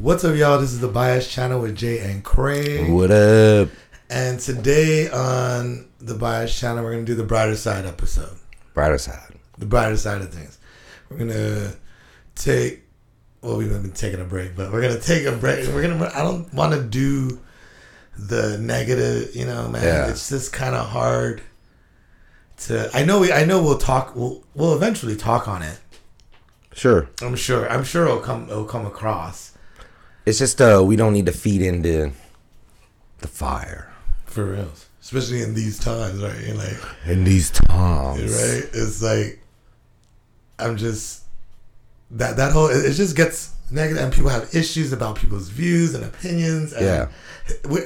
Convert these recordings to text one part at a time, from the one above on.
What's up, y'all? This is the Bias Channel with Jay and Craig. What up? And today on the Bias Channel, we're going to do the brighter side episode. Brighter side. The brighter side of things. We're going to take... Well, we've been taking a break, but we're going to take a break. I don't want to do the negative, you know, man. Yeah. It's just kind of hard to... I know we'll talk... We'll eventually talk on it. Sure. I'm sure it'll come across. It's just we don't need to feed into the fire. For real. Especially in these times, right? You're like, in these times. Right? It's like... I'm just... That whole, it just gets negative, and people have issues about people's views and opinions. And yeah,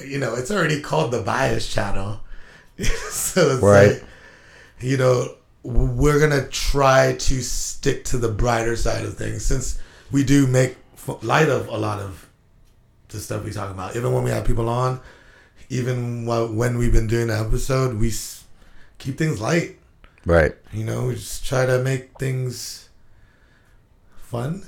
you know, it's already called the Bias Channel, so it's right. Like, you know, we're gonna try to stick to the brighter side of things, since we do make light of a lot of the stuff we talk about. Even when we have people on, even when we've been doing the episode, we keep things light. Right. You know, we just try to make things fun,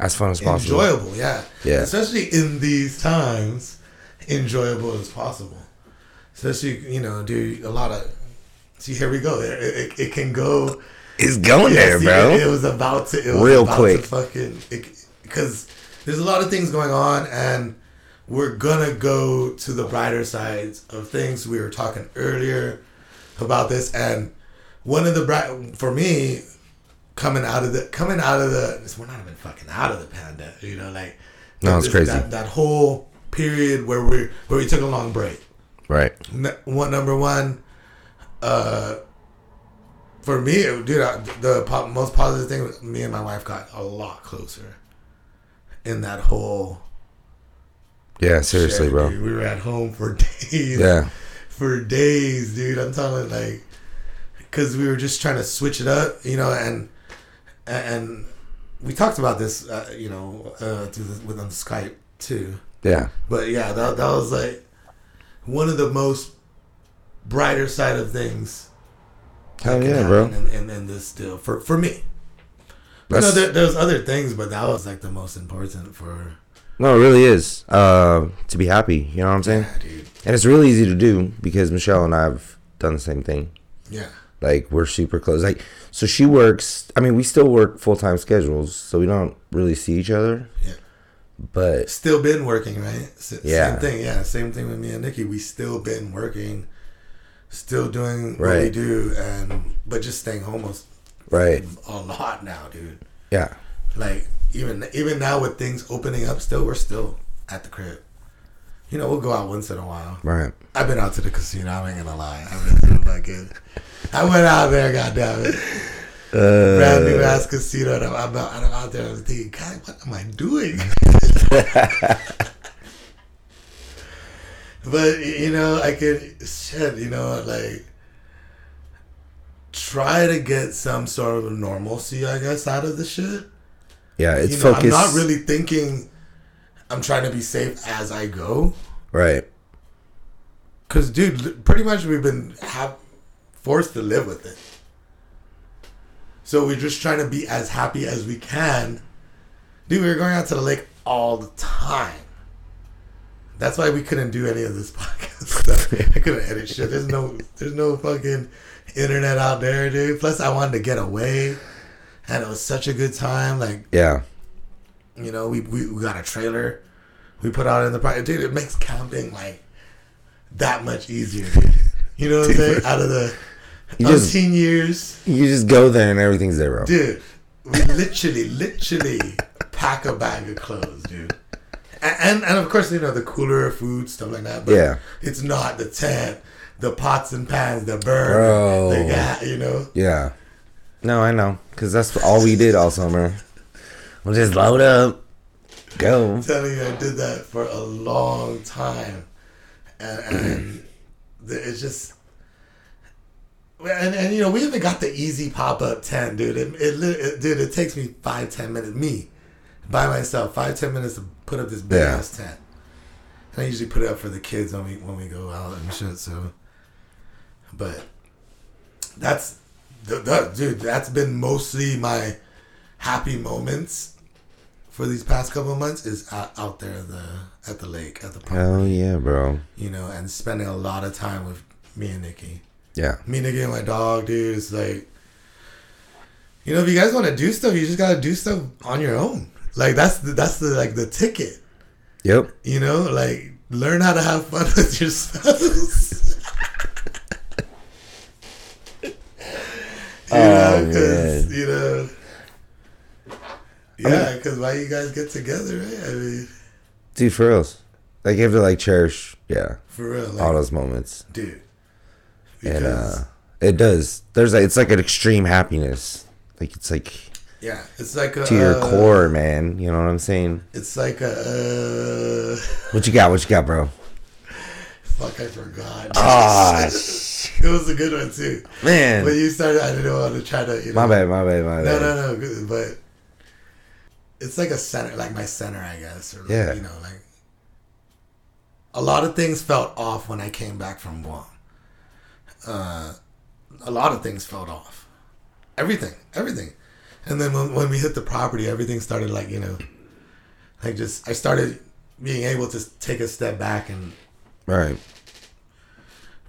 as fun as possible, enjoyable, yeah, especially in these times, enjoyable as possible. Especially, you know, do a lot of. See, here we go. It can go. It's going there, bro. It was about to. It was real about quick. To fucking, because there's a lot of things going on, and we're gonna go to the brighter sides of things. We were talking earlier about this, and one of the bright for me. We're not even fucking out of the pandemic, you know, like, no, it's crazy. That whole period where we took a long break, right? Number one, for me, the most positive thing was me and my wife got a lot closer in that whole. Yeah, seriously, shit, bro. Dude, we were at home for days. Yeah, for days, dude. I'm talking like, because we were just trying to switch it up, you know, and we talked about this, with on Skype too. Yeah. But yeah, that was like one of the most brighter side of things. Hell yeah, bro! And this deal for me. You know, there's other things, but that was like the most important for. No, it really is. To be happy, you know what I'm saying? Yeah, dude. And it's really easy to do because Michelle and I have done the same thing. Yeah. Like, we're super close. Like, so she works... I mean, we still work full-time schedules, so we don't really see each other. Yeah. But... Still been working, right? Yeah. Same thing, yeah. Same thing with me and Nikki. We still been working, still doing what we do, but just staying home a lot now, dude. Yeah. Like, even now with things opening up still, we're still at the crib. You know, we'll go out once in a while. Right. I've been out to the casino. I ain't gonna lie. I went out there, goddammit. Brand new ass casino. And I'm out there. I was thinking, God, what am I doing? But, you know, I could, shit, you know, like, try to get some sort of normalcy, I guess, out of the shit. Yeah, it's focused. I'm not really thinking... I'm trying to be safe as I go. Right. Because, dude, pretty much we've been forced to live with it. So we're just trying to be as happy as we can. Dude, we were going out to the lake all the time. That's why we couldn't do any of this podcast stuff. I couldn't edit shit. There's no fucking internet out there, dude. Plus, I wanted to get away. And it was such a good time. Like, yeah. You know, we got a trailer. We put out in the project. Dude, it makes camping, like, that much easier. You know what I'm saying? Out of the 18 years. You just go there and everything's there, bro. Dude, we literally pack a bag of clothes, dude. And of course, you know, the cooler, food, stuff like that. But yeah. It's not the tent, the pots and pans, the burn, the guy, you know? Yeah. No, I know. Because that's all we did all summer. We'll just load up, go. I'm telling you, I did that for a long time, and it's just, and you know, we even got the easy pop up tent, dude. It takes me 5-10 minutes, me, by myself, 5-10 minutes to put up this big ass tent, and I usually put it up for the kids when we go out and shit. So, but that's dude. That's been mostly my happy moments for these past couple of months is out there at the lake, at the park. Hell yeah, bro. You know, and spending a lot of time with me and Nikki. Yeah. Me and Nikki and my dog, dude. It's like, you know, if you guys want to do stuff, you just got to do stuff on your own. Like, that's the ticket. Yep. You know, like, learn how to have fun with your spouse. Because why you guys get together, right? I mean, dude, for reals. Like, you have to, like, cherish, yeah. For real. Like, all those moments. Dude. And, it does. There's, like, it's like an extreme happiness. Like, it's like... Yeah, it's like a... To your core, man. You know what I'm saying? It's like a... What you got, bro? Fuck, I forgot. Ah, it was a good one, too. Man. When you started, I didn't want to try to... You know, my bad. No, but... It's like a center, like my center, I guess. Or yeah. Like, you know, like... A lot of things felt off when I came back from Guam. A lot of things felt off. Everything. And then when we hit the property, everything started, like, you know, like, just, I started being able to take a step back and right,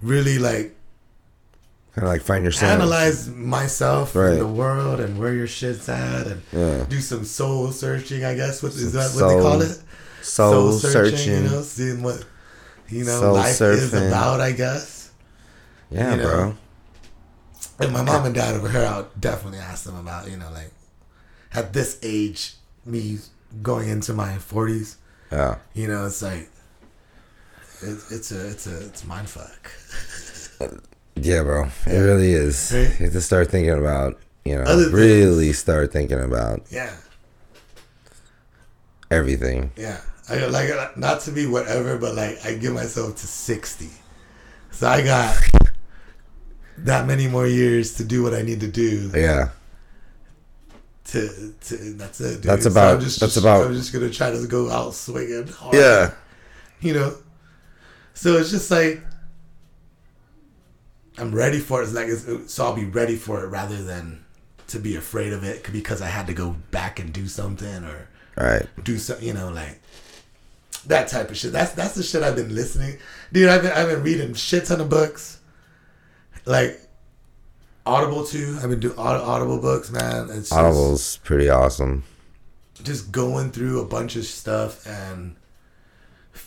really, like, kind of like find yourself, analyze myself, right, and the world and where your shit's at, and yeah, do some soul searching, I guess. Soul searching, you know, seeing what, you know, soul life surfing is about, I guess. Yeah, you know, bro. And my mom and dad over here, I'll definitely ask them about, you know, like, at this age, me going into my 40s. Yeah. You know, it's like, it's mindfuck. Yeah, bro. It really is. Right? You have to start thinking about, you know, start thinking about. Yeah. Everything. Yeah. I like, not to be whatever, but, like, I give myself to 60. So I got... that many more years to do what I need to do. Yeah. To that's it, dude. That's about. So I'm just gonna try to go out swinging hard. Yeah. You know. So it's just like, I'm ready for it. It's like, so I'll be ready for it rather than to be afraid of it because I had to go back and do something or right, do something. You know, like that type of shit. That's the shit I've been listening, dude. I've been reading shit ton of books. Like, Audible, too. I've been doing Audible books, man. Audible's pretty awesome. Just going through a bunch of stuff and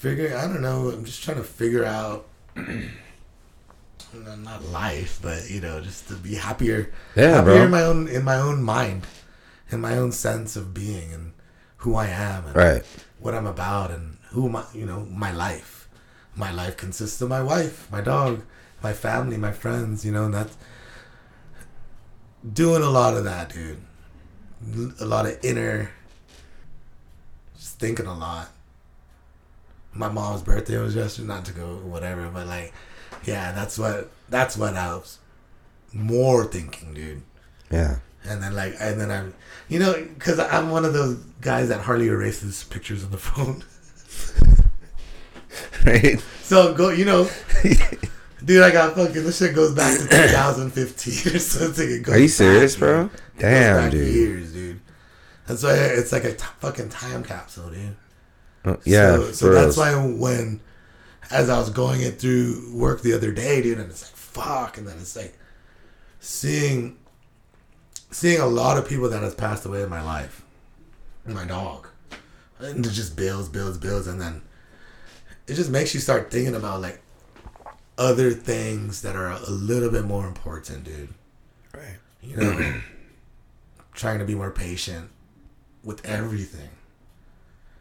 I'm just trying to figure out, not life, but, you know, just to be happier. Yeah, happier, bro. In my own mind, in my own sense of being and who I am and right, what I'm about and who am I, you know, my life. My life consists of my wife, my dog, my family, my friends, you know, and that's doing a lot of that, dude. A lot of inner, just thinking a lot. My mom's birthday was yesterday, not to go whatever, but like, yeah, that's what helps. More thinking, dude. Yeah. And then I'm, you know, because I'm one of those guys that hardly erases pictures on the phone. Right. So go, you know. Dude, I got fucking... This shit goes back to 2015 or something. It goes. Are you serious, bro? Damn, goes back, dude. Years, dude. That's why it's like a fucking time capsule, dude. Yeah. So that's why when, as I was going it through work the other day, dude, and it's like fuck, and then it's like seeing a lot of people that has passed away in my life, and my dog, and it just builds, and then it just makes you start thinking about, like, other things that are a little bit more important, dude. Right. You know, trying to be more patient with everything.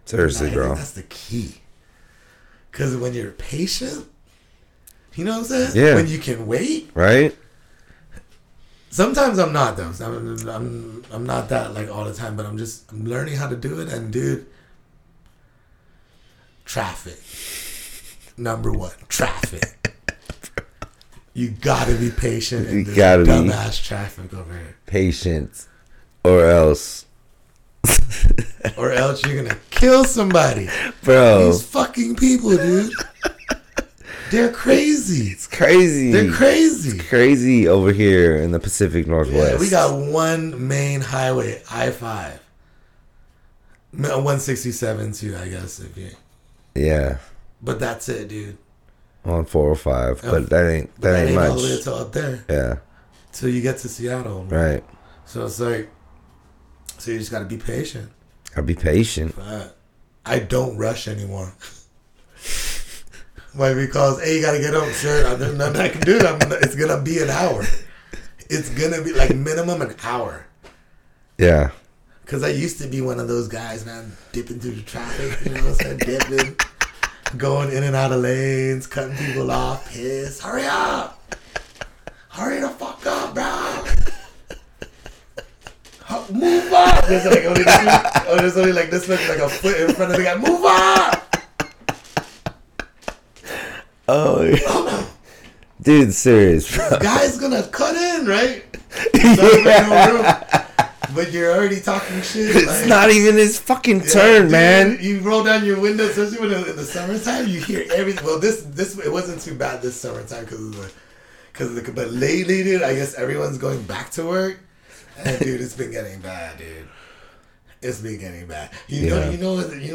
Seriously, bro. I think that's the key. Because when you're patient, you know what I'm saying? Yeah. When you can wait. Right. Sometimes I'm not, though. I'm not that, like, all the time, but I'm learning how to do it. And, dude, traffic. Number one, traffic. You gotta be patient in this dumbass traffic over here. Patience, or else. Or else you're gonna kill somebody, bro. These fucking people, dude. They're crazy. It's crazy. They're crazy. It's crazy over here in the Pacific Northwest. Yeah, we got one main highway, I-5. No, 167 too, I guess. If you... Yeah. But that's it, dude. On 405, but that ain't much. All the way till up there. Yeah. Till you get to Seattle. Right. So it's like, so you just gotta be patient. I'll be patient. But I don't rush anymore. Like, because you gotta get up, sure. There's nothing I can do. It's gonna be an hour. It's gonna be like minimum an hour. Yeah. Because I used to be one of those guys, man, dipping through the traffic, you know, so dipping, going in and out of lanes, cutting people off, pissed. Hurry up! Hurry the fuck up, bro! Move up! There's like only this much, like a foot in front of the guy. Move up! Oh, dude, serious, bro. This guy's gonna cut in, right? Yeah. But you're already talking shit. It's like, not even his fucking turn, dude, man. You roll down your window, especially when in the summertime. You hear everything. Well, this it wasn't too bad this summertime because of the. But lately, dude, I guess everyone's going back to work, and dude, it's been getting bad, dude. It's been getting bad. You know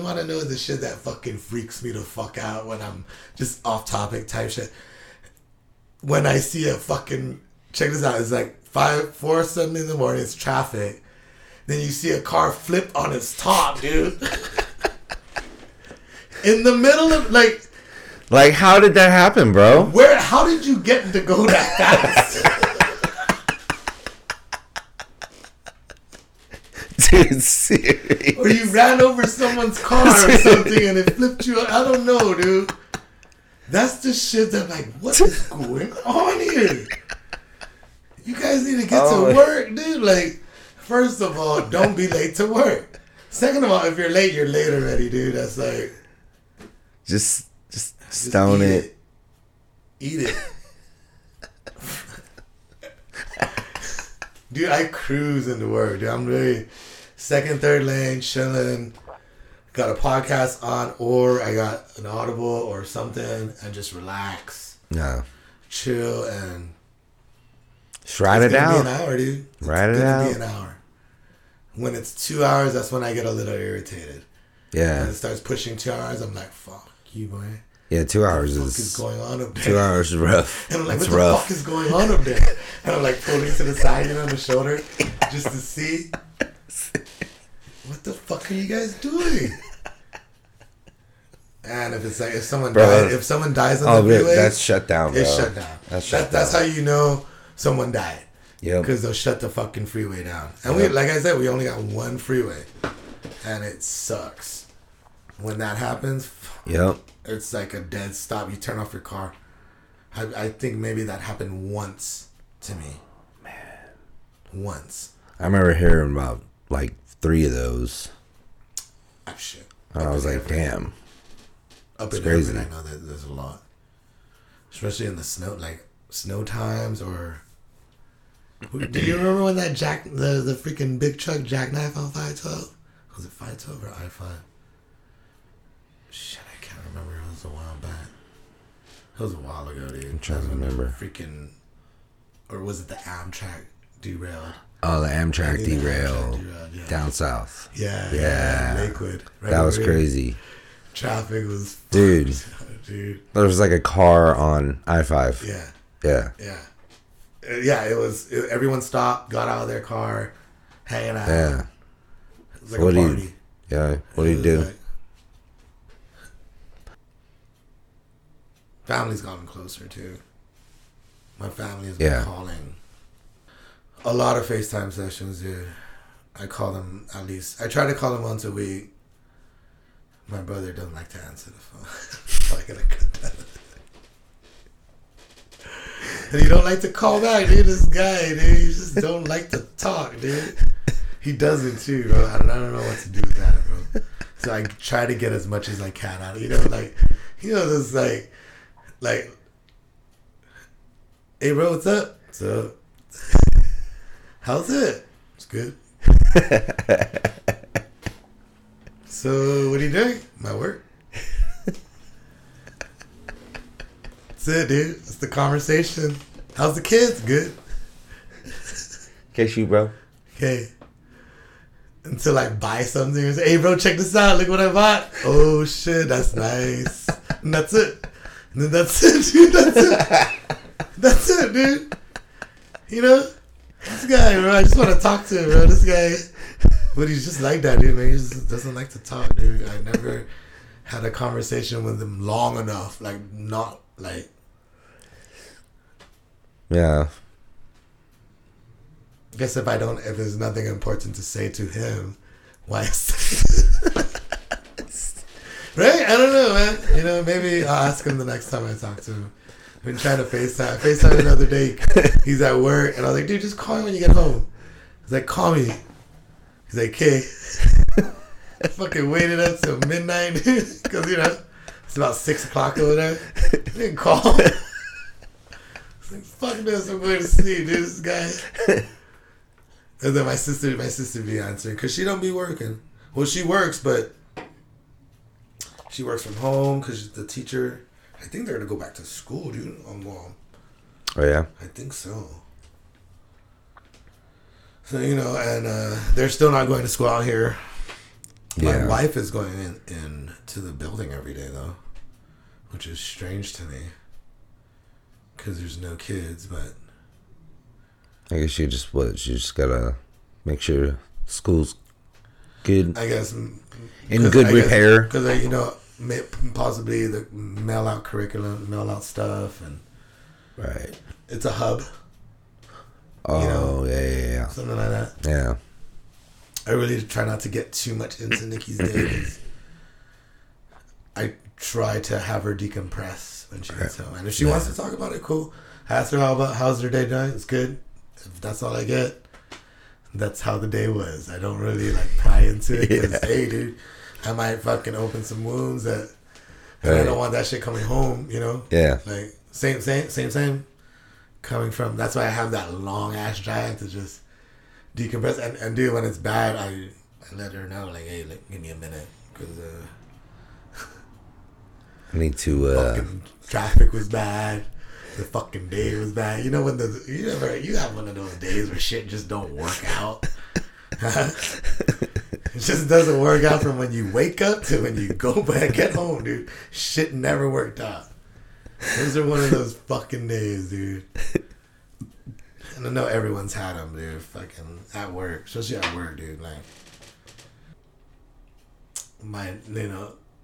what I know is the shit that fucking freaks me the fuck out when I'm just off topic type shit. When I see a fucking, check this out. It's like 4 something in the morning. It's traffic. Then you see a car flip on its top, dude. In the middle of like how did that happen, bro? Where? How did you get to go that fast? Dude, seriously. Or you ran over someone's car or something and it flipped you. I don't know, dude. That's the shit that I'm like, what is going on here? You guys need to get to work, dude. Like, first of all, don't be late to work. Second of all, if you're late already, dude. That's like... Just stone it. Eat it. Dude, I cruise into work, dude. I'm really second, third lane, chilling. Got a podcast on, or I got an Audible or something, and just relax. Yeah. Chill and... Just ride it out. It's gonna be an hour, dude. Ride it out. It's gonna be an hour. When it's 2 hours, that's when I get a little irritated. Yeah. When it starts pushing 2 hours, I'm like, "Fuck you, man." Yeah, 2 hours is. What the fuck is going on up there? 2 hours is rough. And I'm like, "What the fuck is going on up there?" And I'm like pulling to the side, you know, on the shoulder, just to see. What the fuck are you guys doing? And if it's like if someone dies on the freeway, that's shut down. Bro. It's shut down. That's how you know. Someone died. Yeah. Because they'll shut the fucking freeway down. And we, like I said, we only got one freeway. And it sucks. When that happens, it's like a dead stop. You turn off your car. I think maybe that happened once to me. Man. Once. I remember hearing about like 3 of those. Oh, shit. And I was like, damn. Up in Irvine, I know that there's a lot. Especially in the snow, like snow times or... Do you remember when that the freaking big truck jackknife on 512? Was it 512 or I-5? Shit, I can't remember. It was a while back. It was a while ago, dude. I'm trying to remember. Freaking... Or was it the Amtrak derailed? Oh, the Amtrak derailed. Yeah. Down south. Yeah. Lakewood. Right, that was crazy. Traffic was... Dude. There was like a car on I-5. Yeah. It was. Everyone stopped, got out of their car, hanging out. Yeah. It was like a party. What do you do? Like, family's gotten closer too. My family has been calling. A lot of FaceTime sessions, dude. I call them at least. I try to call them once a week. My brother doesn't like to answer the phone. So I gotta cut that. And he don't like to call back, dude. This guy, dude, he just don't like to talk, dude. He doesn't too, bro. I don't know what to do with that, bro. So I try to get as much as I can out of, this like, hey, bro, what's up? So, how's it? It's good. So, what are you doing? My work. That's it, dude. That's the conversation. How's the kids? Good. Okay, shoot, bro. Okay. and to like buy something and say, hey bro, check this out, look what I bought. Oh shit, that's nice. And that's it. And then that's it, dude. That's it. That's it, dude. You know? This guy, bro, I just want to talk to him, bro. This guy, but he's just like that, dude, man. He just doesn't like to talk, dude. I never had a conversation with him long enough. Like, not, like... Yeah. I guess if I don't... If there's nothing important to say to him, why... Right? I don't know, man. You know, maybe I'll ask him the next time I talk to him. I've been trying to FaceTime. FaceTime the other day. He's at work. And I was like, dude, just call me when you get home. He's like, call me. He's like, okay. I fucking waited up till midnight. Because, you know, it's about 6 o'clock over there. I didn't call. I was like, fuck this. I'm going to sleep, dude. This guy. And then my sister be answering. Because she don't be working. Well, she works, but she works from home because she's the teacher. I think they're going to go back to school, dude. Oh, yeah? I think so. So, you know, and they're still not going to school out here. Yeah. My wife is going in to the building every day, though, which is strange to me because there's no kids, but... I guess you just got to make sure school's good. I guess... In good repair. Because, you know... Possibly the mail out curriculum, mail out stuff, and right, it's a hub. Oh, you know, yeah, something like that. Yeah, I really try not to get too much into Nikki's days. I try to have her decompress when she gets home, and if she wants to talk about it, cool. I ask her how's her day doing. It's good. If that's all I get, that's how the day was. I don't really like pry into it. Because, hey, dude. I might fucking open some wounds that I don't want that shit coming home, you know? Yeah. Like, same. Coming from, that's why I have that long ass drive to just decompress. And dude, when it's bad, I let her know, like, hey, like, give me a minute. Because, I need to, fucking traffic was bad. The fucking day was bad. You know, when you have one of those days where shit just don't work out. It just doesn't work out from when you wake up to when you go back at home, dude. Shit never worked out. Those are one of those fucking days, dude. And I know everyone's had them, dude. Fucking at work. Especially at work, dude. Like,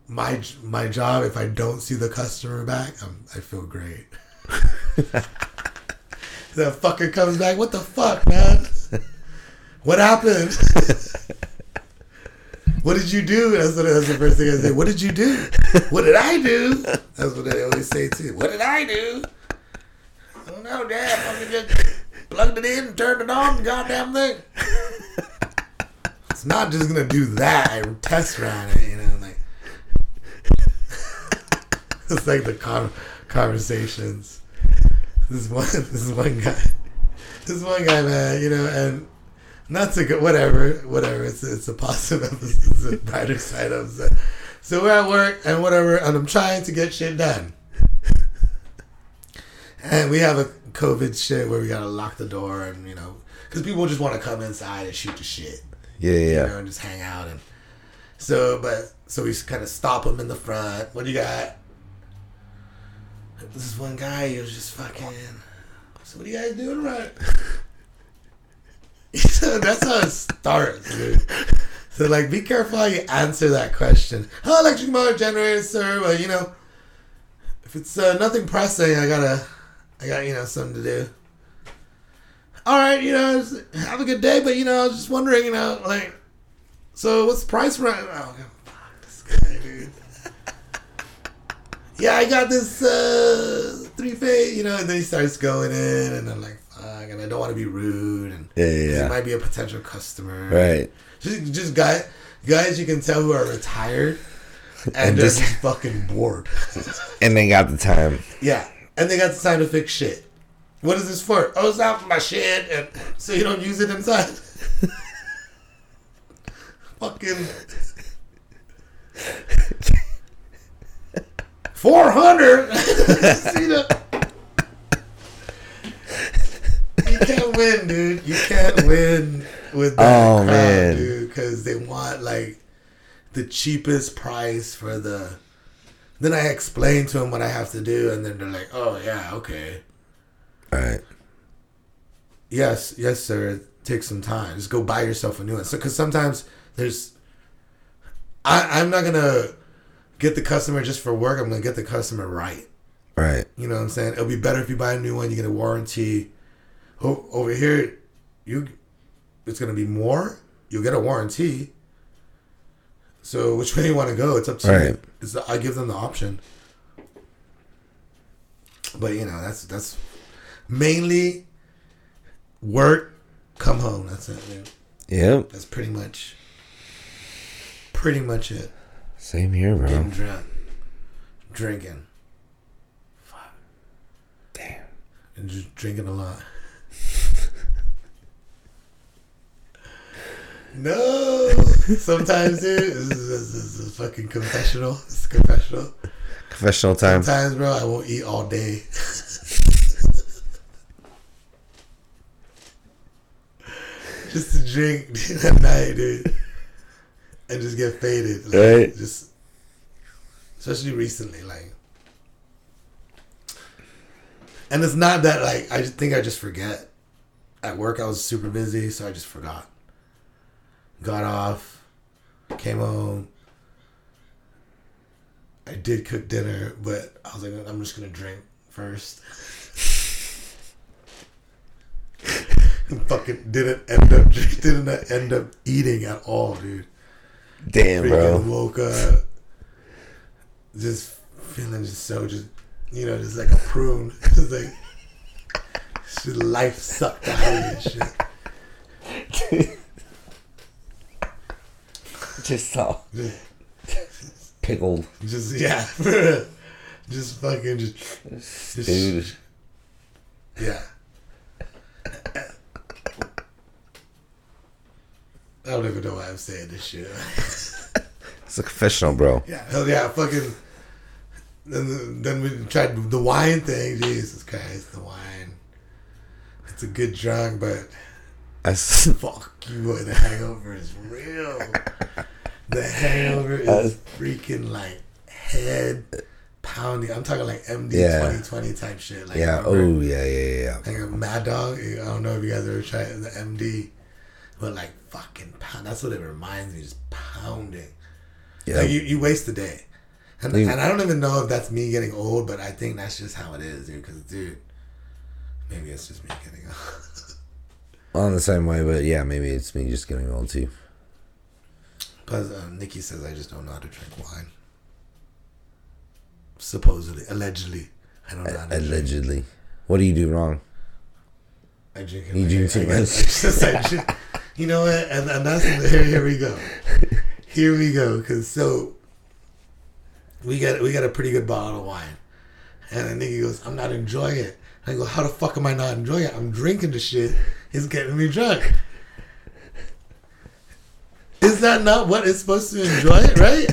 my job, if I don't see the customer back, I feel great. That fucker comes back. What the fuck, man? What happened? What did you do? That's the first thing I say. What did you do? What did I do? That's what I always say too. What did I do? I don't know, Dad. I just plugged it in and turned it on. The goddamn thing. It's not just gonna do that. I test ran it, you know. Like it's like the conversations. This one guy, man. You know, and. Not so good. Whatever. It's a positive episode. It's a brighter side of it. So we're at work and whatever, and I'm trying to get shit done. And we have a COVID shit where we gotta lock the door and you know, because people just want to come inside and shoot the shit. Yeah. You know, and just hang out and so we kind of stop them in the front. What do you got? This one guy, he was just fucking. So what are you guys doing right? That's how it starts, dude. So, like, be careful how you answer that question. Oh, electric motor generator, sir. Well, you know, if it's nothing pressing, I got, you know, something to do. All right, you know, have a good day. But, you know, I was just wondering, you know, like, so what's the price for? Oh, fuck this guy, dude. Yeah, I got this 3-phase, you know, and then he starts going in, and I'm like, and I don't want to be rude, and he might be a potential customer, right? Just guys, you can tell who are retired and they're just fucking bored, and they got the time. Yeah, and they got the time to fix shit. What is this for? Oh, it's not for my shit, and so you don't use it inside. Fucking 400. See that? You can't win, dude. You can't win with that crowd, dude. because they want like the cheapest price for the. Then I explain to them what I have to do, and then they're like, "Oh yeah, okay, all right, yes, yes, sir. Take some time. Just go buy yourself a new one." So, because sometimes there's, I'm not gonna get the customer just for work. I'm gonna get the customer right. Right. You know what I'm saying? It'll be better if you buy a new one. You get a warranty. Over here, it's gonna be more. You'll get a warranty. So which way do you want to go? It's up to you. I give them the option. But you know, that's mainly work, come home. That's it. Dude. Yep. That's pretty much it. Same here, bro. Getting drunk, drinking. Fuck. Damn. And just drinking a lot. No, sometimes, dude, this is fucking confessional. This is confessional. Confessional time. Sometimes, bro, I won't eat all day. Just to drink at night, dude. And just get faded. Like, right. Just, especially recently, like. And it's not that, like, I just think I just forget. At work, I was super busy, so I just forgot. Got off, came home. I did cook dinner, but I was like, I'm just gonna drink first. Fucking didn't end up eating at all, dude. Damn, bro. Woke up, just feeling just like a prune. Just like life sucked out of me and shit. Just all pickled. Just, yeah. Just fucking just. Dude. Yeah. I don't even know why I'm saying this shit. It's a confessional, bro. Yeah. Hell yeah. Fucking. Then we tried the wine thing. Jesus Christ. The wine. It's a good drug, but. Fuck you, boy. The hangover is real. The hangover is freaking like head pounding. I'm talking like MD 2020 type shit. Like, yeah. Remember? Oh yeah. Like a Mad Dog. I don't know if you guys ever tried the MD, but like fucking pound. That's what it reminds me. Just pounding. Yeah. Like you waste the day, and I don't even know if that's me getting old, but I think that's just how it is, dude. Because dude, maybe it's just me getting old. I'm the same way, but yeah, maybe it's me just getting old too. Because Nikki says I just don't know how to drink wine. Supposedly. Allegedly. I don't know how to Allegedly. Drink. What do you do wrong? I drink it. You drink too much. You know what? And that's... Here we go. Here we go. Because so... We got a pretty good bottle of wine. And then Nikki goes, I'm not enjoying it. And I go, how the fuck am I not enjoying it? I'm drinking the shit. It's getting me drunk. Is that not what it's supposed to enjoy, right?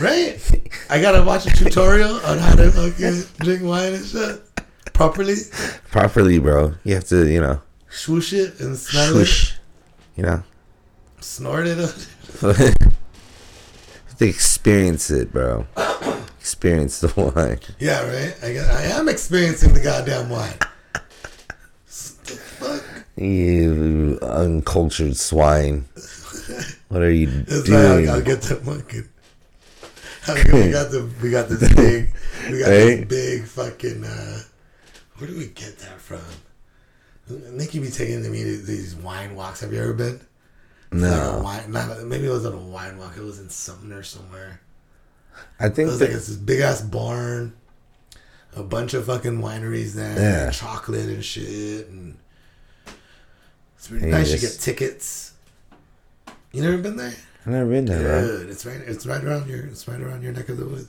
Right? I gotta watch a tutorial on how to fucking drink wine and shit properly. Properly, bro. You have to, swoosh it and smell it. Snort it. They experience it, bro. Experience the wine. Yeah, right. I am experiencing the goddamn wine. You uncultured swine. What are you doing? I'll get that monkey. We got this big... We got this big fucking... where do we get that from? Nikki be taking me to these wine walks. Have you ever been? No. Maybe it wasn't a wine walk. It was in Sumner somewhere. I think it was like it's this big-ass barn. A bunch of fucking wineries there. Yeah. And chocolate and shit. And... It's really nice. You get tickets. You never been there? I've never been there. Dude, bro. It's right around your neck of the woods.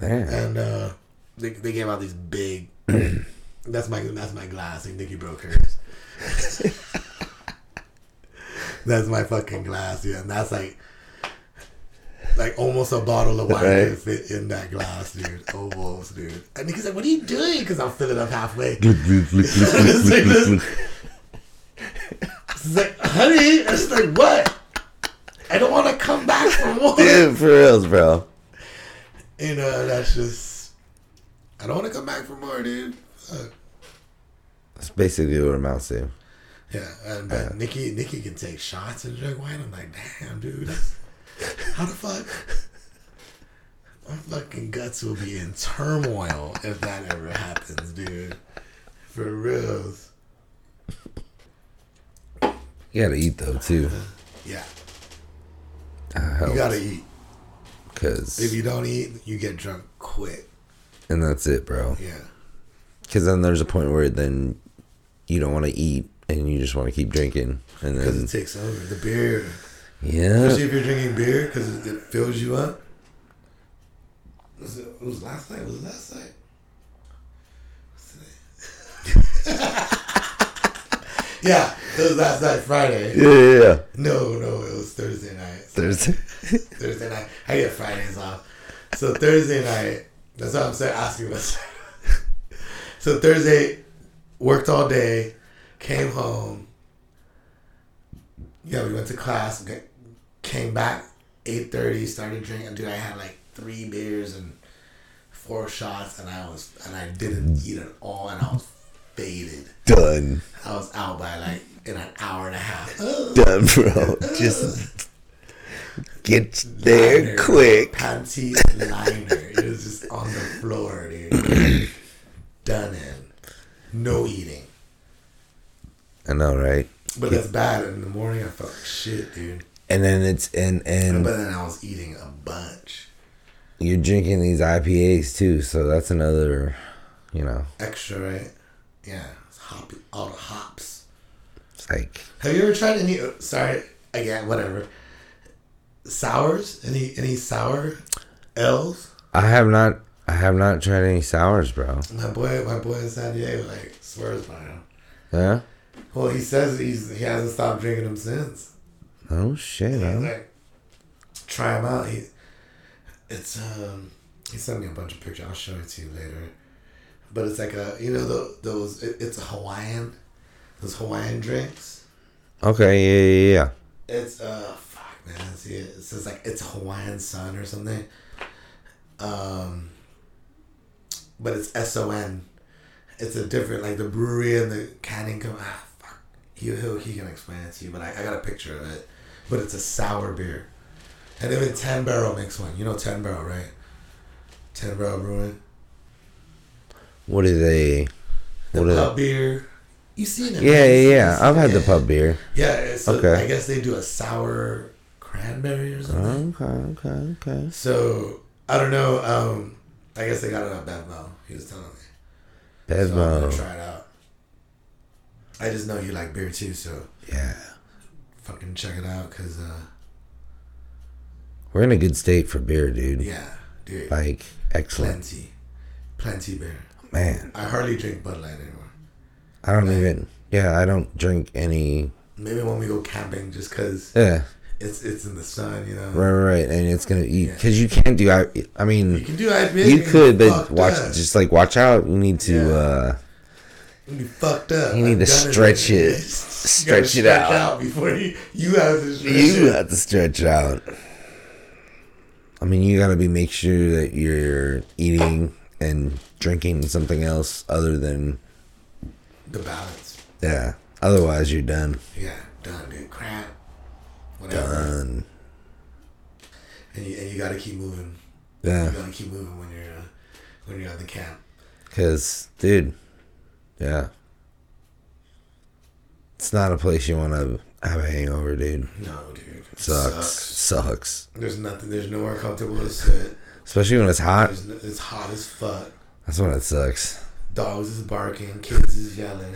Damn. And they gave out these big. that's my glass. I think you broke hers. That's my fucking glass, yeah. And that's like almost a bottle of wine to fit in that glass, dude. Almost, dude. And he's like, "What are you doing?" Because I'll fill it up halfway. It's like, honey, it's like, what? I don't want to come back for more. Dude, for reals, bro. You know, that's just, I don't want to come back for more, dude. Fuck. That's basically what it amounts to. Yeah, and Nikki can take shots and drink wine. I'm like, damn, dude. How the fuck? My fucking guts will be in turmoil if that ever happens, dude. For reals. You gotta eat, though, too. Yeah. You gotta eat. Because if you don't eat, you get drunk quick. And that's it, bro. Yeah. Because then there's a point where then you don't want to eat and you just want to keep drinking. Because it takes over. The beer. Yeah. Especially if you're drinking beer because it fills you up. Was it last night? Was it last night? Yeah, it was last night, Friday. Yeah. No, it was Thursday night. Thursday night. I get Fridays off. So Thursday night, that's what I'm saying, asking myself. So Thursday, worked all day, came home. Yeah, we went to class, came back, 8:30, started drinking. Dude, I had like 3 beers and 4 shots, and I didn't eat at all, and I was faded. Done. I was out by like in an hour and a half. Done, bro. Just get liner, there quick. Panty liner. It was just on the floor, dude. Done in. No eating. I know, right? But that's bad. In the morning, I felt like shit, dude. And then it's but then I was eating a bunch. You're drinking these IPAs too, so that's another, you know. Extra, right? Yeah, it's hoppy, all the hops. It's like. Have you ever tried any? Sorry, again, whatever. Sours? Any sour L's? I have not tried any sours, bro. My boy in San Diego like swears by them. Yeah. Well, he says he hasn't stopped drinking them since. Oh shit! He's like, try them out. He sent me a bunch of pictures. I'll show it to you later. But it's like a, you know, it's a Hawaiian, those Hawaiian drinks. Okay, yeah. It's, fuck, man, I see it. It says, like, it's Hawaiian Sun or something. But it's S-O-N. It's a different, like, the brewery and the canning company. Ah, fuck. He can explain it to you, but I got a picture of it. But it's a sour beer. And then 10 Barrel makes one. You know 10 Barrel, right? 10 Barrel Brewing. What are they? The pub beer. You seen it? Yeah. I've had the pub beer. Yeah, so okay. I guess they do a sour cranberry or something. Okay. So, I don't know. I guess they got it on Bevmo. He was telling me. Bevmo. So I'm going to try it out. I just know you like beer too, so. Yeah. Fucking check it out, because. We're in a good state for beer, dude. Yeah, dude. Like, excellent. Plenty beer. Man, I hardly drink Bud Light anymore. I don't even. Yeah, I don't drink any. Maybe when we go camping, just because. Yeah. It's in the sun, you know. Right, and it's gonna eat because you can't do. I mean, you can do IPA. You could, but watch out. You need to. Yeah. You be fucked up. You need to stretch it. Stretch it out before you have to. You have to stretch out. I mean, you gotta make sure that you're eating and drinking something else other than the balance. Yeah. Otherwise, you're done. Yeah, done, dude. Crap. Whatever. Done. And you gotta keep moving. Yeah. You gotta keep moving when you're on the camp. Cause, dude, yeah, it's not a place you want to have a hangover, dude. No, dude. Sucks. There's nothing. There's nowhere comfortable to sit. Especially when it's hot. It's hot as fuck. That's when it sucks. Dogs is barking. Kids is yelling.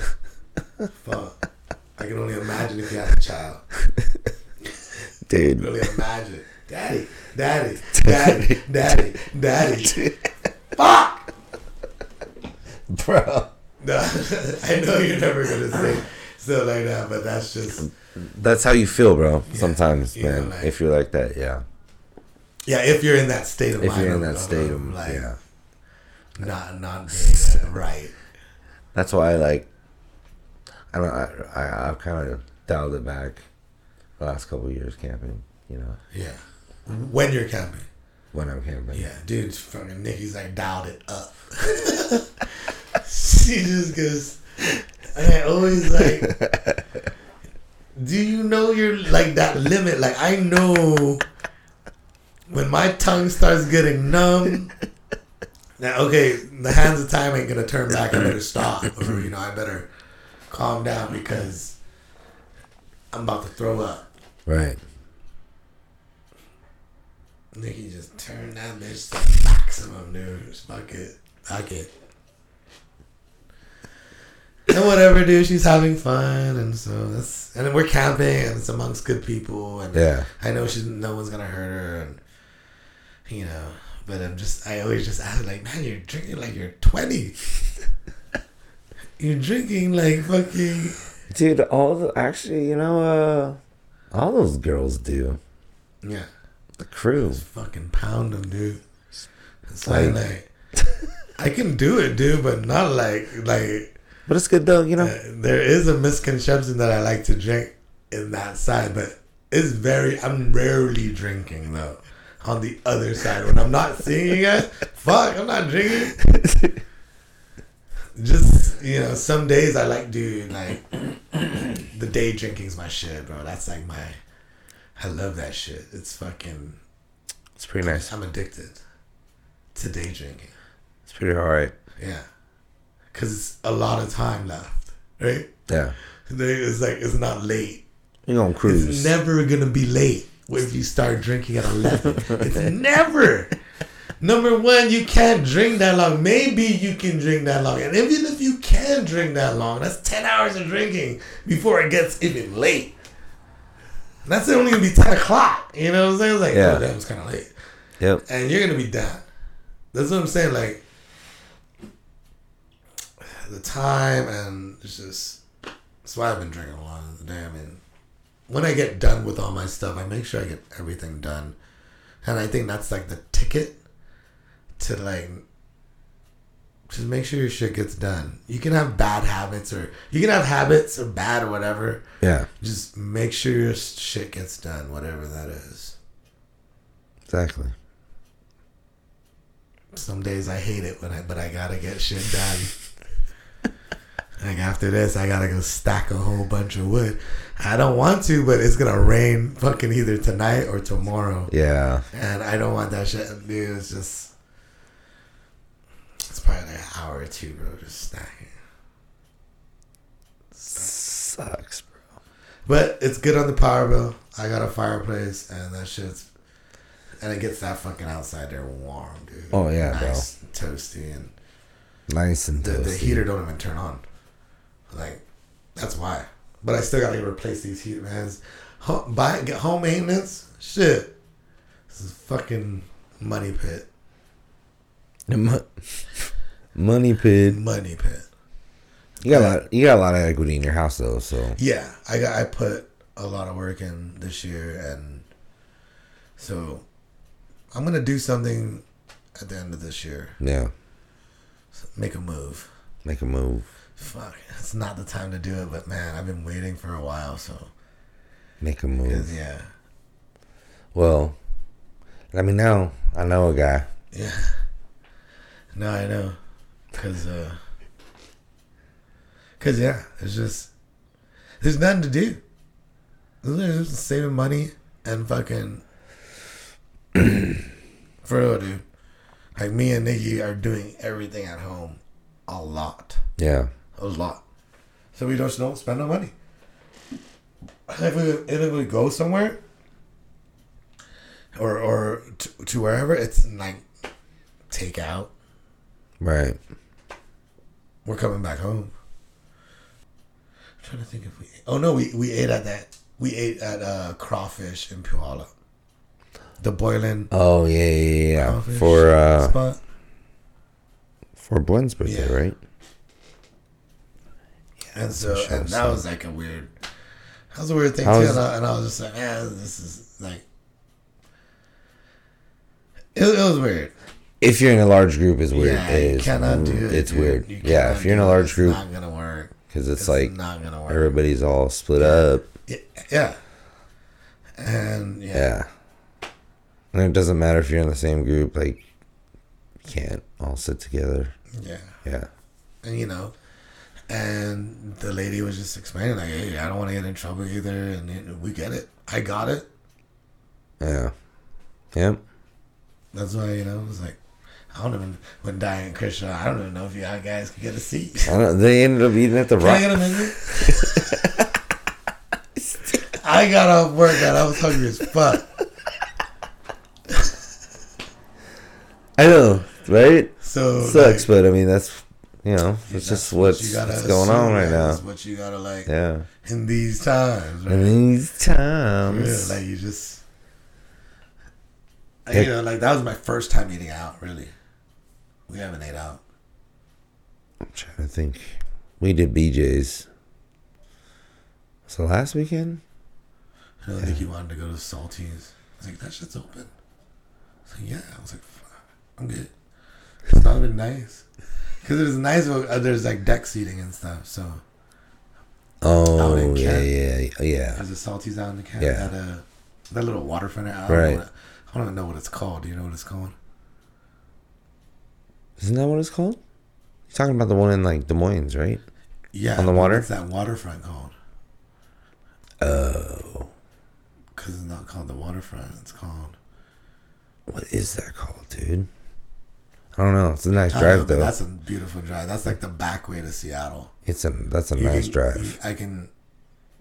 Fuck. I can only imagine if you had a child. Dude. I can only imagine. Daddy. Fuck! Bro. No, I know you're never going to say stuff like that, but that's just... That's how you feel, bro. Yeah, sometimes, man. Know, like, if you're like that, yeah. Yeah, if you're in that state of mind. If you're in that state of mind, yeah. Not being right. That's why I like. I don't. I kind of dialed it back the last couple of years camping, you know. Yeah. When you're camping. When I'm camping. Yeah, dude, fucking Nikki's like dialed it up. She just goes, I always like, do you know you're like that limit? Like, I know when my tongue starts getting numb. Now, okay, the hands of time ain't going to turn back. I better stop. Or, you know, I better calm down because I'm about to throw up. Right. Nikki just turned that bitch to maximum, dude. Fuck it. Fuck it. And whatever, dude, she's having fun, and so that's, and we're camping, and it's amongst good people, and yeah. I know she's, no one's gonna hurt her, and you know, but I'm just, I always just ask, like, man, you're drinking like you're 20. You're drinking like fucking, dude. All the, actually, you know, all those girls do. Yeah. The crew. Just fucking pound them, dude. It's like I can do it, dude, but not like. But it's good though, you know. There is a misconception that I like to drink in that side, but it's very. I'm rarely drinking though. On the other side, when I'm not seeing you guys, fuck, I'm not drinking. Just, you know, some days I like, dude, like the day drinking's my shit, bro. That's like my. I love that shit. It's fucking. It's pretty nice. I'm addicted to day drinking. It's pretty alright. Yeah. Because it's a lot of time left, right? Yeah. It's like, it's not late. You're going to cruise. It's never going to be late if you start drinking at 11. It's never. Number one, you can't drink that long. Maybe you can drink that long. And even if you can drink that long, that's 10 hours of drinking before it gets even late. And that's only going to be 10 o'clock. You know what I'm saying? It's like, yeah. Oh, that was kind of late. Yep. And you're going to be done. That's what I'm saying. Like, the time, and it's just, that's why I've been drinking a lot of the day. I mean, when I get done with all my stuff, I make sure I get everything done, and I think that's like the ticket to, like, just make sure your shit gets done. You can have bad habits, or you can have habits or bad or whatever. Yeah, just make sure your shit gets done, whatever that is. Exactly. Some days I hate it but I gotta get shit done. Like, after this, I gotta go stack a whole bunch of wood. I don't want to, but it's gonna rain fucking either tonight or tomorrow. Yeah. And I don't want that shit. Dude, it's just, it's probably like an hour or two, bro, just stacking. Sucks, bro. But it's good on the power bill. I got a fireplace, and that shit's, and it gets that fucking outside there warm, dude. Oh, yeah, nice, bro. Toasty and nice and toasty. The heater don't even turn on. Like, that's why. But I still gotta replace these heat fans. Get home maintenance? Shit. This is fucking money pit. Money pit. Money pit. You got a lot of equity in your house though, so. Yeah. I put a lot of work in this year, and so I'm gonna do something at the end of this year. Yeah. Make a move. Make a move. Fuck, it's not the time to do it, but man, I've been waiting for a while, so. Make a move. Yeah. Well, let me know. I know a guy. Yeah. No, I know. Because, yeah, it's just, there's nothing to do. There's just saving money and fucking, for real, dude. Like, me and Nikki are doing everything at home a lot. Yeah. A lot. So we just don't spend no money. If we go somewhere or to wherever, it's like take out. Right. We're coming back home. I'm trying to think if we ate. Oh no, we ate at Crawfish in Puyallup. The boiling. Oh yeah. Crawfish spot. For Blend's birthday, yeah. Right? Yeah, and so, and that was like a weird thing too. And I was just like, man, this is like, it was weird. If you're in a large group, is weird. Yeah, you cannot do it. It's weird. Yeah, if you're in a large group, it's not gonna work. Because it's like everybody's all split up. Yeah. And yeah. And it doesn't matter if you're in the same group, like, you can't all sit together. Yeah. Yeah. And, you know, and the lady was just explaining, like, hey, I don't want to get in trouble either, and we get it. I got it. Yeah. Yep. That's why, you know, it was like, I don't even, when Diane and Krishna, I don't even know if you guys could get a seat. I don't, they ended up eating at the Rock. Can I get a I got off work and I was hungry as fuck. I know, right? So it sucks, like, but I mean, that's, you know, it's just what's going on right now. That's what you gotta, like, yeah. In these times, right? In these times. Really, like, you just... You know, like, that was my first time eating out, really. We haven't ate out. I'm trying to think. We did BJ's. So last weekend? I don't think you wanted to go to Salty's. I was like, that shit's open. I was like, yeah. I was like, fuck, I'm good. It's not even nice. Because it was nice, there's, like, deck seating and stuff, so. Oh, yeah. There's a Salty's out in the camp. Yeah. That little waterfront out. Right. I don't even know what it's called. Do you know what it's called? Isn't that what it's called? You're talking about the one in, like, Des Moines, right? Yeah. On the water? What's that waterfront called? Oh. Because it's not called the waterfront. It's called... What is that called, dude? I don't know. It's a nice drive, though. That's a beautiful drive. That's, like, the back way to Seattle. That's a nice drive.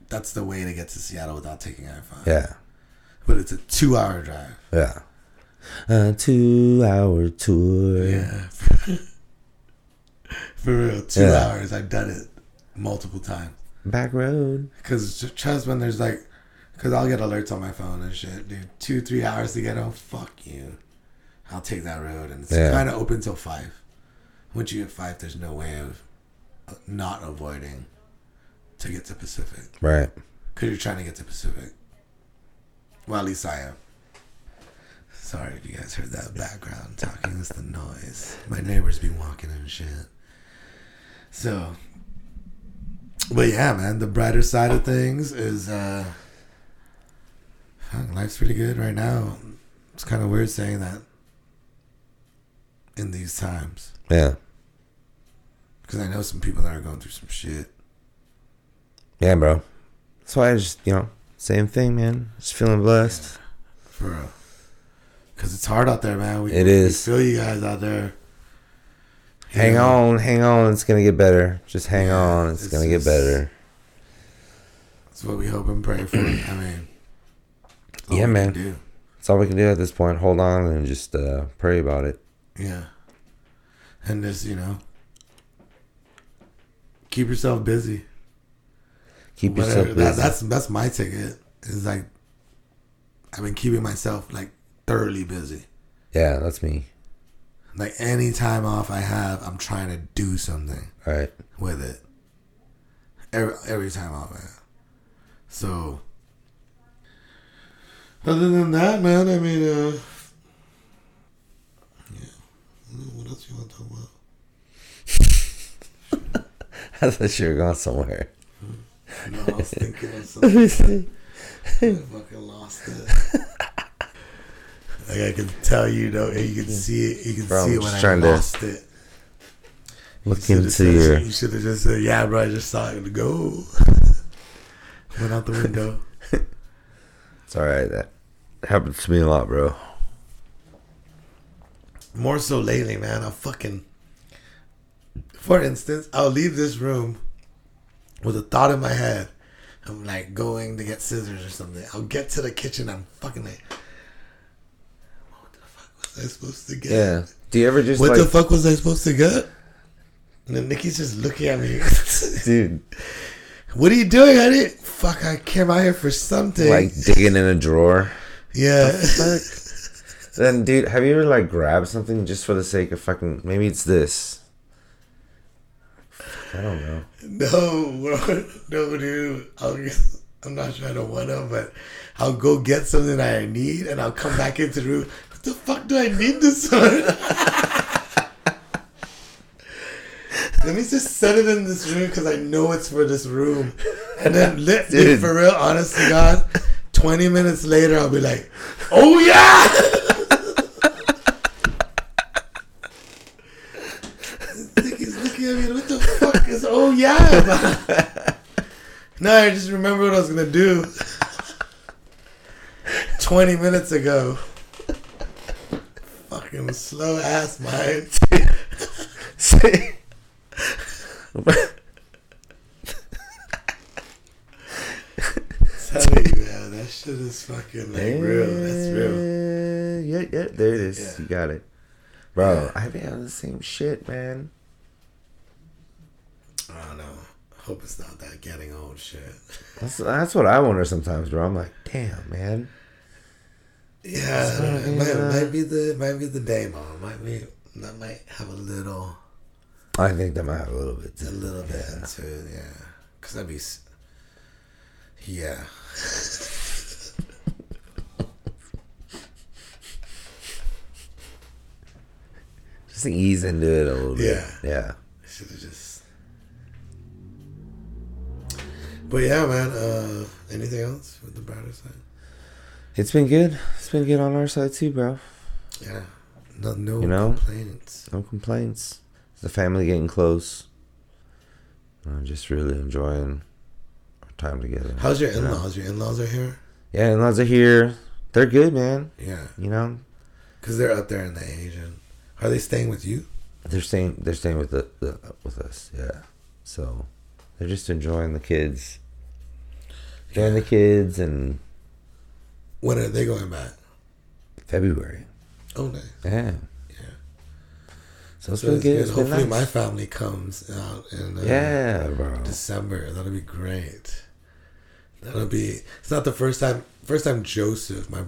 That's the way to get to Seattle without taking I-5. Yeah. But it's a 2-hour drive. Yeah. A 2-hour tour. Yeah. For real, 2 hours. I've done it multiple times. Back road. Because trust me, there's like... Because I'll get alerts on my phone and shit, dude. 2-3 hours to get home. Fuck you. I'll take that road. And it's kind of open till 5. Once you get 5, there's no way of not avoiding to get to Pacific. Right. Because you're trying to get to Pacific. Well, at least I am. Sorry if you guys heard that background talking. It's the noise. My neighbors be walking and shit. So, but yeah, man, the brighter side of things is life's pretty good right now. It's kind of weird saying that in these times. Yeah. Because I know some people that are going through some shit. Yeah, bro. That's why I just, you know. Same thing, man. Just feeling blessed. Yeah, for real. Because it's hard out there, man. We feel you guys out there. Hang on. It's going to get better. Just hang on. It's going to get better. That's what we hope and pray for. I mean, yeah, man. That's all we can do at this point. Hold on and just pray about it. Yeah. And just, you know, keep yourself busy. Keep yourself busy. That's my ticket. Is like I've been keeping myself like thoroughly busy. Yeah, that's me. Like any time off I have, I'm trying to do something. Right. With it. Every time off, man. So other than that, man, I mean, yeah. What else you want to talk about? I thought you were going somewhere. No, I was thinking of something. I fucking lost it. Like I can tell you, though, you can see it. You can see it when I lost it. Look into your. You should have just said, "Yeah, bro, I just saw it go." Went out the window. It's alright. That happens to me a lot, bro. More so lately, man. For instance, I'll leave this room. With a thought in my head, I'm like going to get scissors or something. I'll get to the kitchen. I'm fucking like, what the fuck was I supposed to get? Yeah. Do you ever just what the fuck was I supposed to get? And then Nikki's just looking at me, dude. What are you doing? I came out here for something. Like digging in a drawer. Yeah. The fuck? Then, dude, have you ever like grabbed something just for the sake of fucking? Maybe it's this. I don't know. No, dude. I'm not trying to one-up, but I'll go get something that I need, and I'll come back into the room. What the fuck do I need this for? Let me just set it in this room because I know it's for this room. And then dude, for real, honest to God, 20 minutes later, I'll be like, oh yeah! He's looking at me, what the fuck is oh yeah? No, I just remember what I was going to do 20 minutes ago. Fucking slow ass mind. See? That shit is fucking like real. That's real. Yeah, there it is. Yeah. You got it, bro. Yeah. I've been on the same shit, man. I don't know. I hope it's not that getting old shit. That's what I wonder sometimes, bro. I'm like, damn, man. Yeah, it might be the day, mom. That might have a little. I think that might have a little bit. Too. A little bit into it, yeah. Cause that'd be. Yeah. Just ease into it a little bit. Yeah. I should have just. But yeah, man. Anything else with the brighter side? It's been good. It's been good on our side too, bro. Yeah. No complaints. No complaints. The family getting close. I'm just really enjoying our time together. How's your in-laws? Your in-laws are here? Yeah, in-laws are here. They're good, man. Yeah. You know? Because they're up there in the age. Are they staying with you? They're staying with with us. Yeah. So they're just enjoying the kids. And when are they going back? February. Oh, nice. Yeah. So it's been good. Hopefully my family comes out in December. That'll be great. It's not the first time. First time Joseph, my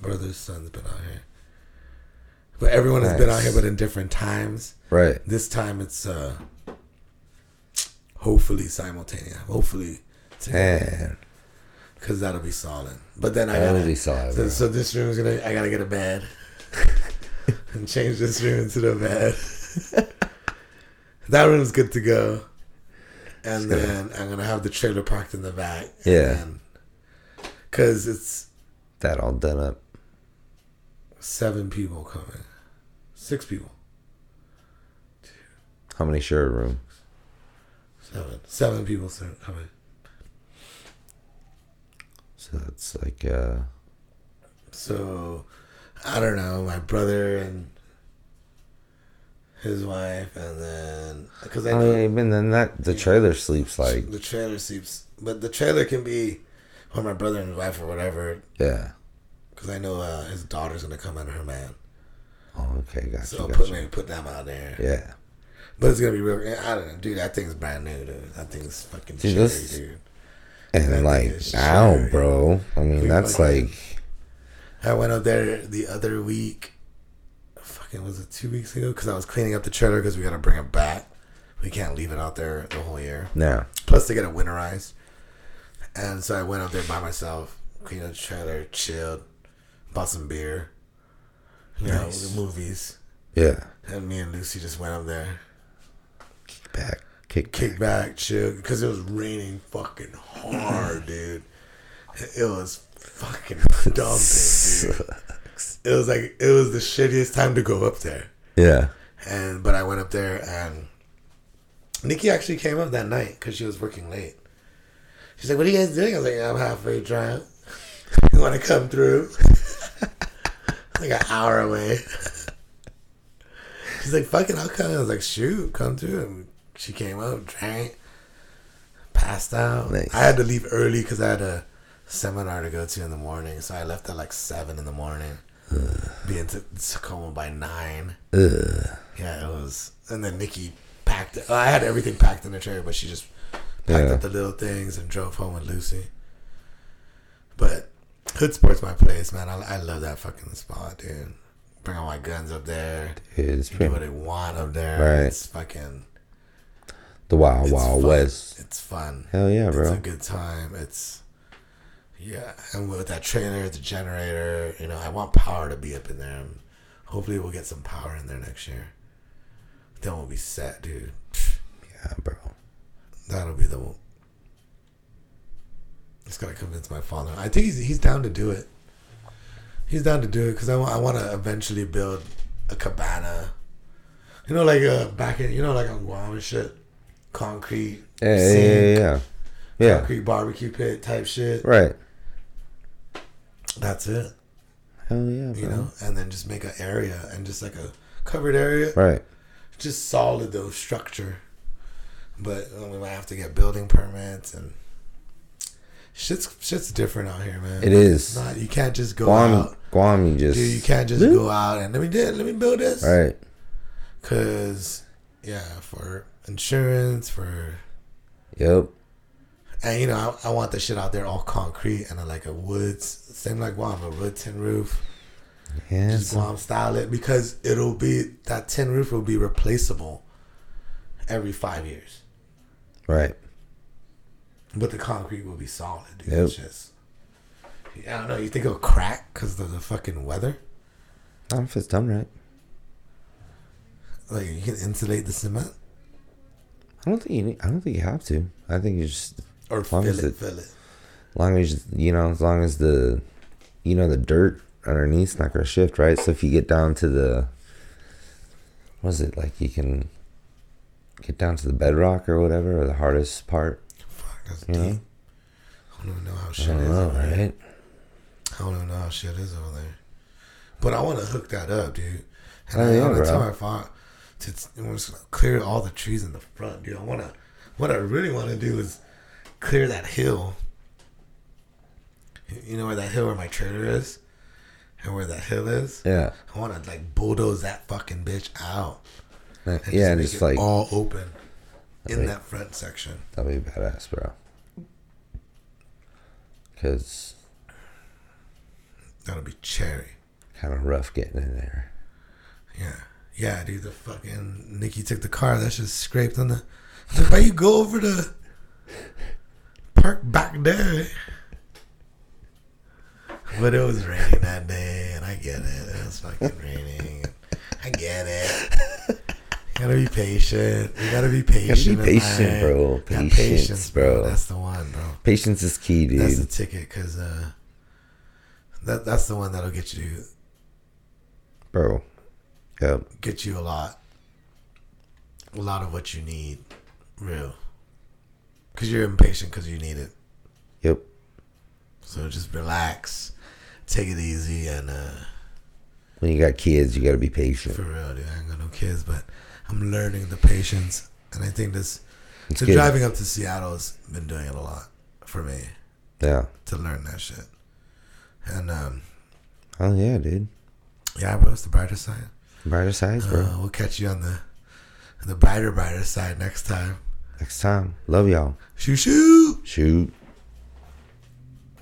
brother's son's been out here. But everyone has been out here, but in different times. Right. This time it's hopefully simultaneous. Because that'll be solid. But then so this room is gonna. I gotta get a bed and change this room into a bed. That room's good to go. And then I'm gonna have the trailer parked in the back. Yeah. Because it's that all done up. 7 people coming. 6 people. How many shared rooms? 7 people coming. So that's like so I don't know, my brother and his wife, and then because I know even then that the trailer sleeps, but the trailer can be or my brother and his wife or whatever. Yeah. Because I know his daughter's going to come out of her man. Oh, okay. Gotcha. So maybe put them out there. Yeah. But it's going to be real. I don't know. Dude, that thing's brand new, dude. That thing's fucking cherry, dude. And like now, cherry, bro. I mean, that's fucking, like. I went up there the other week. Fucking, was it 2 weeks ago? Because I was cleaning up the trailer because we got to bring it back. We can't leave it out there the whole year. No. Plus, they got it winterized. And so I went out there by myself, cleaned up the trailer, chilled. Bought some beer. You know, the movies. Yeah. And me and Lucy just went up there. Kick back, chill. Because it was raining fucking hard, dude. It was fucking dumping, dude. Sucks. It was the shittiest time to go up there. Yeah. But I went up there and Nikki actually came up that night because she was working late. She's like, what are you guys doing? I was like, I'm halfway drunk. You want to come through? Like an hour away. She's like, fuck it, I'll come. I was like, shoot, come through. And she came up, drank, passed out. Nice. I had to leave early because I had a seminar to go to in the morning. So I left at like 7 in the morning. Be in Tacoma by 9. Yeah, it was. And then Nikki packed it. I had everything packed in the trailer, but she just packed up the little things and drove home with Lucy. But Hood Sport's my place, man. I love that fucking spot, dude. Bring all my guns up there. Dude, it's do what they want up there. Right. It's fucking the wild west. It's fun. Hell yeah, bro. It's a good time. And with that trailer, the generator, you know, I want power to be up in there. Hopefully, we'll get some power in there next year. Then we'll be set, dude. Yeah, bro. That'll be the Just gotta convince my father. I think he's down to do it. He's down to do it because I want to eventually build a cabana. You know, like back in, you know, like on Guam and shit, concrete, sink, concrete barbecue pit type shit. Right. That's it. Hell yeah, bro. You know, and then just make an area and just like a covered area. Right. Just solid though structure, but we might have to get building permits and shit's different out here, man. It is. Not, you can't just go out. Guam, you can't just go out and let me build this. Right. Cause for insurance, for and you know I want the shit out there all concrete and like a woods, same like Guam, a wood tin roof. Yeah, just Guam style it because it'll be that tin roof will be replaceable every 5 years. Right. But the concrete will be solid, dude. It's just, I don't know. You think it'll crack because of the fucking weather? Not if it's done right. Like you can insulate the cement. I don't think you have to. I think you just or fill it. As long as the dirt underneath's not gonna shift, right? So if you get down to the, what is it like? You can get down to the bedrock or whatever, or the hardest part. That's deep. I don't even know how shit is over there. Right? I don't even know how shit is over there. But I want to hook that up, dude. And I want to tell my father to clear all the trees in the front, dude. What I really want to do is clear that hill. You know where that hill where my trailer is? And where that hill is? Yeah. I want to like bulldoze that fucking bitch out. And just make it all open. That front section. That'd be badass, bro. Because that'll be cherry. Kind of rough getting in there. Yeah. Yeah, dude. The fucking Nikki took the car. That shit scraped on the. Why you go over to park back there? But it was raining that day, and I get it. It was fucking raining. I get it. You gotta be patient. Gotta be patient, bro. Patience, bro. That's the one, bro. Patience is key, dude. That's the ticket, cause that's the one that'll get you, bro. Yep. Get you a lot of what you need, real. Cause you're impatient, cause you need it. Yep. So just relax, take it easy, and when you got kids, you gotta be patient. For real, dude. I ain't got no kids, but. I'm learning the patience, and I think driving up to Seattle has been doing it a lot for me. Yeah, to learn that shit, and oh yeah, dude. Yeah, bro, it's the brighter side. Brighter side, bro. We'll catch you on the brighter side next time. Love y'all. Shoot.